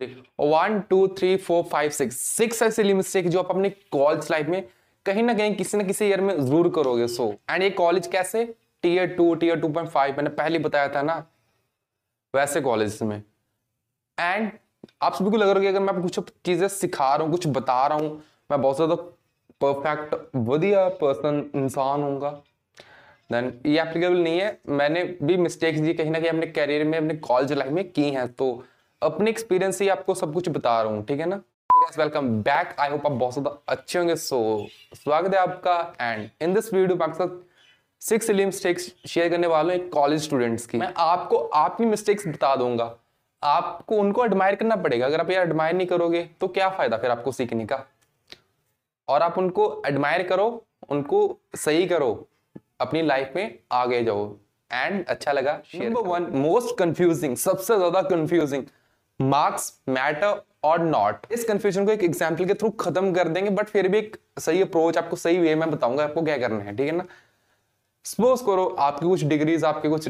1 2 3 4 5 6 6 ऐसे मिस्टेक जो आप अपने कॉलेज लाइफ में कहीं ना कहीं किसी ना किसी ईयर में जरूर करोगे। सो एंड ये कॉलेज कैसे टियर 2 टियर 2.5 मैंने पहले बताया था ना, वैसे कॉलेज में। एंड आप सभी को लग रहा है अगर मैं आपको कुछ चीजें सिखा रहा हूँ, कुछ बता रहा हूँ, मैं बहुत ज्यादा परफेक्ट बढ़िया पर्सन इंसान होऊंगा, देन ये एप्लीकेबल नहीं है। मैंने भी मिस्टेक्स जी कहीं ना कहीं अपने करियर में, अपने कॉलेज लाइफ में की हैं, तो अपने एक्सपीरियंस से आपको सब कुछ बता रहा हूँ, ठीक है ना। वेलकम बैक, आई होप आप बहुत ज्यादा अच्छे होंगे। सो स्वागत है आपका। एंड इन दिस वीडियो में आपके साथ 6 सिली मिस्टेक्स शेयर करने वाला हूँ एक कॉलेज स्टूडेंट्स की। मैं आपको आपकी मिस्टेक्स बता दूंगा, आपको उनको एडमायर करना पड़ेगा। अगर आप ये एडमायर नहीं करोगे तो क्या फायदा फिर आपको सीखने का। और आप उनको एडमायर करो, उनको सही करो, अपनी लाइफ में आगे जाओ। एंड अच्छा लगा शेयर। नंबर 1 मोस्ट कंफ्यूजिंग, सबसे ज्यादा कंफ्यूजिंग, मार्क्स मैटर और नॉट। इस कंफ्यूजन को एक एग्जाम्पल के थ्रू खत्म कर देंगे, बट फिर भी एक सही अप्रोच आपको सही वे में बताऊंगा आपको क्या करना है, ठीक है ना। सपोज करो आपकी कुछ डिग्रीज, आपके कुछ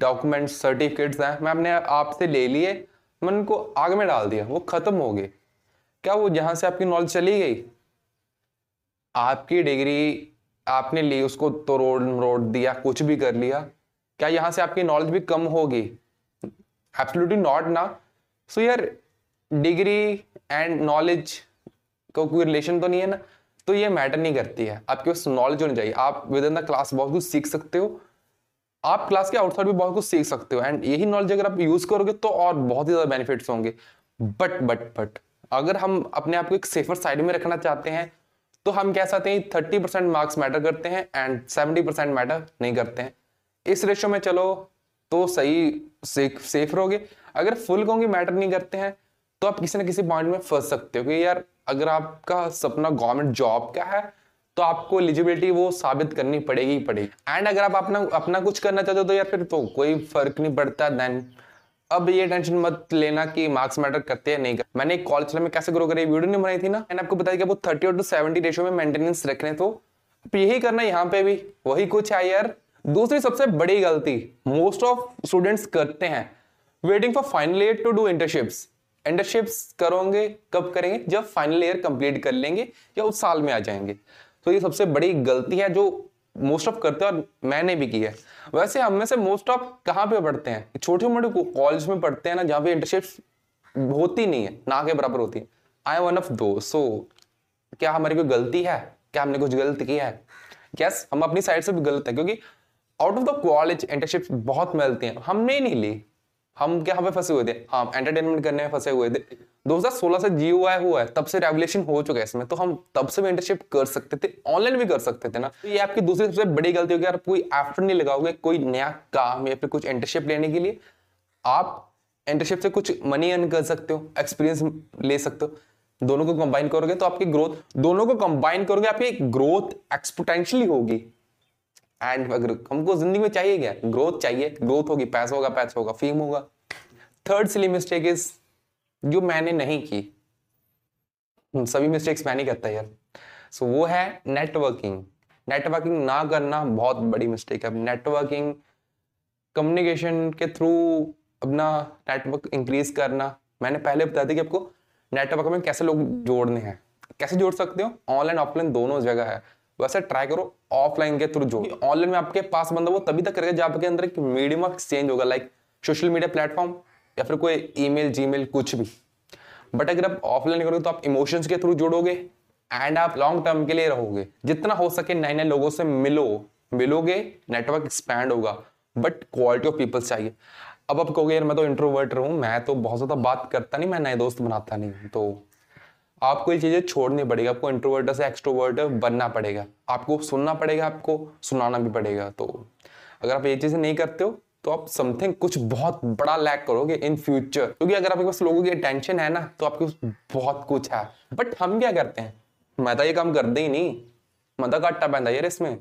डॉक्यूमेंट्स, सर्टिफिकेट्स हैं, मैं अपने आपसे ले लिए, मैं उनको आग में डाल दिया, वो खत्म हो गए। क्या वो जहां से आपकी नॉलेज चली गई? आपकी डिग्री आपने ली, उसको तो रोड दिया, कुछ भी कर लिया, क्या यहाँ से आपकी नॉलेज भी कम होगी? एब्सोल्युटली नॉट ना। सो यार डिग्री एंड नॉलेज का कोई रिलेशन तो नहीं है ना, तो ये मैटर नहीं करती है। आपके पास नॉलेज होनी चाहिए, आप विद इन द क्लास बहुत कुछ सीख सकते हो, आप क्लास के आउटसाइड भी बहुत कुछ सीख सकते हो। एंड यही नॉलेज अगर आप यूज करोगे तो और बहुत ही ज्यादा बेनिफिट्स होंगे। बट अगर हम अपने आप को एक सेफर साइड में रखना चाहते हैं तो हम कह सकते हैं 30% मार्क्स मैटर करते हैं एंड 70% मैटर नहीं करते हैं। इस रेशो में चलो तो सही सेफ रहोगे। अगर फुल कहोगे मैटर नहीं करते हैं तो आप किसी ना किसी पॉइंट में फंस सकते हो कि यार अगर आपका सपना गवर्नमेंट जॉब का है तो आपको एलिजिबिलिटी वो साबित करनी पड़ेगी। एंड अगर आप अपना कुछ करना चाहते हो तो यार फिर तो कोई फर्क नहीं पड़ता। देन अब ये टेंशन मत लेना कि मार्क्स मैटर करते हैं नहीं करते। मैंने कॉलेज में कैसे ग्रो करी वीडियो नहीं बनाई थी ना, मैंने आपको बताया कि वो 30 और 70 रेशियो में मेंटेनेंस रखने, तो यही करना यहाँ पे भी वही कुछ है यार। दूसरी सबसे बड़ी गलती मोस्ट ऑफ स्टूडेंट्स करते हैं, waiting for final year to do internships. Internships करोगे कब? करेंगे जब फाइनल ईयर कंप्लीट कर लेंगे या उस साल में आ जाएंगे। तो ये सबसे बड़ी गलती है जो मोस्ट ऑफ करते हैं और मैंने भी की है। वैसे हम में से मोस्ट ऑफ कहाँ पे पढ़ते हैं? छोटे मोटे कॉलेज में पढ़ते हैं ना, जहाँ पे इंटर्नशिप्स होती नहीं है, ना के बराबर होती है। आई एम वन ऑफ दो। सो क्या हमारी कोई गलती है? क्या हमने कुछ गलत किया है? यस, हम अपनी साइड से भी गलत है, क्योंकि out of the college internships बहुत मिलती हैं, हमने नहीं ली। हम क्या हमें फंसे हुए थे? हाँ, एंटरटेनमेंट करने में फंसे हुए थे। 2016 से GUI हुआ है, तब से रेगुलेशन हो चुका है इसमें, तो हम तब से भी इंटर्नशिप कर सकते थे, ऑनलाइन भी कर सकते थे ना। तो ये आपकी दूसरी सबसे बड़ी गलती होगी, आप कोई एफर्ट नहीं लगाओगे कोई नया काम या फिर कुछ इंटर्नशिप लेने के लिए। आप इंटर्नशिप से कुछ मनी अर्न कर सकते हो, एक्सपीरियंस ले सकते हो, दोनों को कंबाइन करोगे तो आपकी ग्रोथ, दोनों को कंबाइन करोगे आपकी ग्रोथ एक्सपोनेंशियली होगी। एंड अगर हमको जिंदगी में चाहिए क्या? ग्रोथ चाहिए, ग्रोथ होगी, पैसा होगा, पैसा होगा, फेम होगा। थर्ड सिली मिस्टेक इज जो मैंने नहीं की, सभी मिस्टेक्स मैं नहीं करता यार। सो वो है नेटवर्किंग। नेटवर्किंग ना करना बहुत बड़ी मिस्टेक है। नेटवर्किंग, कम्युनिकेशन के थ्रू अपना नेटवर्क इंक्रीज करना। मैंने पहले बताया था कि आपको नेटवर्क में कैसे लोग जोड़ने हैं, कैसे जोड़ सकते हो, ऑनलाइन ऑफलाइन दोनों जगह है। वैसे ट्राई करो ऑफलाइन के थ्रू जोड़ो। ऑनलाइन में आपके पास बंदा वो तभी तक करेगा जब आपके अंदर एक मीडियम ऑफ एक्सचेंज होगा, लाइक सोशल मीडिया प्लेटफॉर्म या फिर कोई ईमेल, जीमेल, कुछ भी। बट अगर आप ऑफलाइन करोगे तो आप इमोशंस के थ्रू जोड़ोगे एंड आप लॉन्ग टर्म के लिए रहोगे। जितना हो सके नए नए लोगों से मिलोगे, नेटवर्क एक्सपैंड होगा, बट क्वालिटी ऑफ पीपल्स चाहिए। अब आप कहोगे यार मैं तो इंट्रोवर्ट हूँ, मैं तो बहुत ज्यादा बात करता नहीं, मैं नए दोस्त बनाता नहीं, तो आपको ये चीजें छोड़नी पड़ेगी। आपको इंट्रोवर्ट से एक्सट्रोवर्ट बनना पड़ेगा, आपको सुनना पड़ेगा, आपको सुनाना भी पड़ेगा। तो अगर आप ये चीजें नहीं करते हो तो आप समथिंग कुछ बहुत बड़ा लैक करोगे इन फ्यूचर, क्योंकि अगर आपके पास लोगों की अटेंशन है ना तो आपके पास बहुत कुछ है। बट हम क्या करते हैं? मैं तो ये काम करते ही नहीं, मदा घाटा पैदा यार इसमें।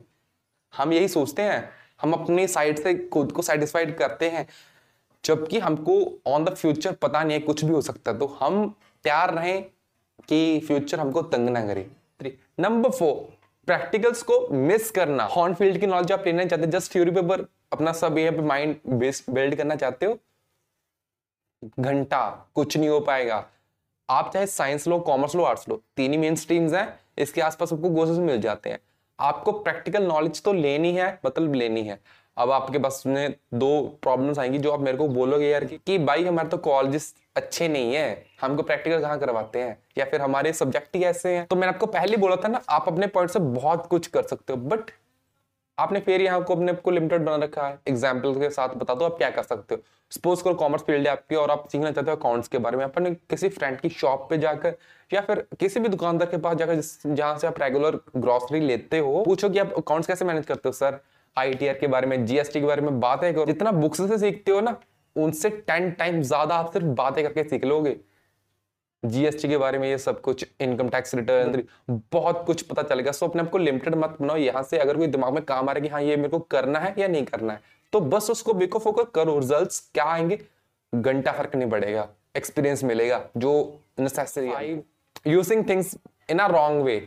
हम यही सोचते हैं, हम अपनी साइड से खुद को सेटिस्फाइड करते हैं, जबकि हमको ऑन द फ्यूचर पता नहीं है, कुछ भी हो सकता है। तो हम तैयार रहें कि फ्यूचर हमको तंग ना करे। नंबर 4 प्रैक्टिकल्स को मिस करना। हॉर्न फील्ड की नॉलेज आप लेना चाहते हो, जस्ट थ्योरी पेपर अपना सब ये माइंड बेस्ड बिल्ड करना चाहते हो, घंटा कुछ नहीं हो पाएगा। आप चाहे साइंस लो, कॉमर्स लो, आर्ट्स लो, तीन ही मेन स्ट्रीम्स हैं, इसके आसपास आपको कोर्सेज मिल जाते हैं। आपको प्रैक्टिकल नॉलेज तो लेनी है, मतलब लेनी है। अब आपके पास में दो प्रॉब्लम्स आएंगी जो आप मेरे को बोलोगे यार कि भाई हमारे तो कॉलेजेस अच्छे नहीं है, हमको प्रैक्टिकल कहाँ करवाते हैं, या फिर हमारे सब्जेक्ट ही ऐसे हैं। तो मैंने आपको पहले बोला था ना, आप अपने पॉइंट से बहुत कुछ कर सकते हो, बट आपने फिर यहाँ को अपने आपको लिमिटेड बना रखा है। एग्जाम्पल के साथ बता दो आप क्या कर सकते हो। सपोज करो कॉमर्स फील्ड है आपकी और आप सीखना चाहते हो अकाउंट्स के बारे में, अपन किसी फ्रेंड की शॉप पे जाकर या फिर किसी भी दुकानदार के पास जाकर जहाँ से आप रेगुलर ग्रोसरी लेते हो, पूछो कि आप अकाउंट्स कैसे मैनेज करते हो सर, ITR के बारे में, GST के बारे में बातें करो। जितना बुक्स से सीखते हो ना, उनसे 10 टाइम ज्यादा आप सिर्फ बातें करके सीख लोगे। GST के बारे में ये सब कुछ, इनकम टैक्स रिटर्न, बहुत कुछ पता चलेगा। सो अपने आपको लिमिटेड मत बनाओ। यहाँ से अगर कोई दिमाग में काम आ रहा है कि हाँ ये मेरे को करना है या नहीं करना है, तो बस उसको बेको फोकस करो। रिजल्ट्स क्या आएंगे, घंटा फर्क नहीं पड़ेगा, एक्सपीरियंस मिलेगा जो necessary. Using things in a wrong way,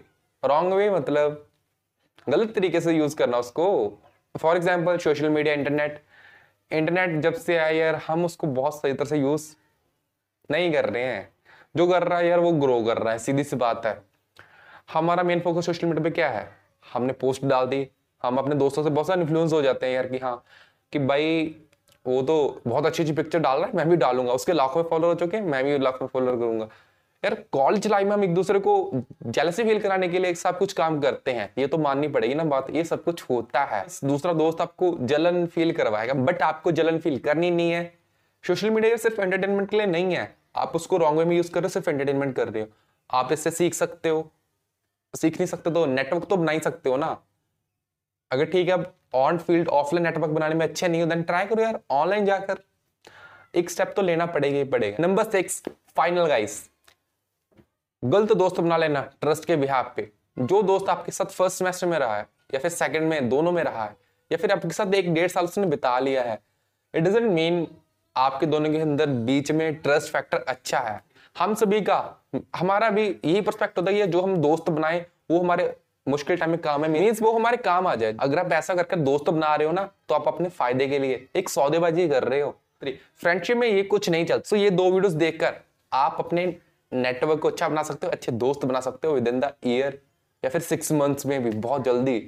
wrong way मतलब गलत तरीके से यूज करना उसको। For example social media, internet जब से आया यार हम उसको बहुत सही तरह से यूज नहीं कर रहे हैं। जो कर रहा है यार वो ग्रो कर रहा है, सीधी सी बात है। हमारा मेन फोकस सोशल मीडिया पे क्या है, हमने पोस्ट डाल दी, हम अपने दोस्तों से बहुत सारे इन्फ्लुएंस हो जाते हैं यार कि हाँ कि भाई वो तो बहुत अच्छी अच्छी पिक्चर डाल रहा है, मैं भी डालूंगा, उसके लाखों में फॉलोअर हो चुके हैं, मैं भी लाखों में फॉलोअर करूंगा। यार कॉलेज लाइफ में हम एक दूसरे को जेलसी फील कराने के लिए एक साथ कुछ काम करते हैं, ये तो माननी पड़ेगी ना बात, ये सब कुछ होता है। दूसरा दोस्त आपको जलन फील करवाएगा, बट आपको जलन फील करनी नहीं है। सोशल मीडिया सिर्फ एंटरटेनमेंट के लिए नहीं है, आप उसको रॉन्ग वे में यूज कर रहे हो, सिर्फ एंटरटेनमेंट कर रहे हो। आप इससे सीख सकते हो, सीख नहीं सकते तो नेटवर्क तो बना ही सकते हो ना। अगर ठीक है आप ऑन फील्ड ऑफलाइन नेटवर्क बनाने में अच्छे नहीं हो, देन ट्राई करो यार ऑनलाइन जाकर, एक स्टेप तो लेना पड़ेगा ही पड़ेगा। नंबर 6 फाइनल गाइस, गलत दोस्त बना लेना ट्रस्ट के बिहाफ पे। जो दोस्त आपके साथ फर्स्ट सेमेस्टर में रहा है या फिर सेकंड में, दोनों में रहा है, या फिर आपके साथ 1-1.5 साल उसने बिता लिया है, इट डजंट मीन आपके दोनों के अंदर बीच में ट्रस्ट फैक्टर अच्छा है। हम सभी का, हमारा भी यही पर्सपेक्ट होता है कि जो हम दोस्त बनाए वो हमारे मुश्किल टाइम में काम है, मीन्स वो हमारे काम आ जाए। अगर आप ऐसा करके दोस्त बना रहे हो ना, तो आप अपने फायदे के लिए एक सौदेबाजी कर रहे हो। फ्रेंडशिप में ये कुछ नहीं चलता। सो ये 2 वीडियोस देखकर आप अपने नेटवर्क को अच्छा बना सकते हो, अच्छे दोस्त बना सकते हो विद इन द ईयर या फिर 6 मंथ्स में भी, बहुत जल्दी।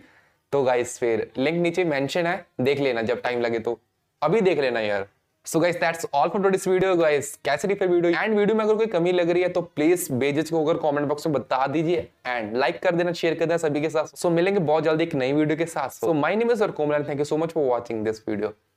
तो गाइस फिर लिंक नीचे मेंशन है, देख लेना जब टाइम लगे तो अभी देख लेना यार। So guys that's all for today's video guys. कैसे रही वीडियो एंड वीडियो में अगर कोई कमी लग रही है तो प्लीज बेझिझक होकर कमेंट बॉक्स में बता दीजिए एंड लाइक कर देना, शेयर कर देना सभी के साथ। सो मिलेंगे बहुत जल्दी एक नई वीडियो के साथ। So my name is Komal, thank you so much for watching this video.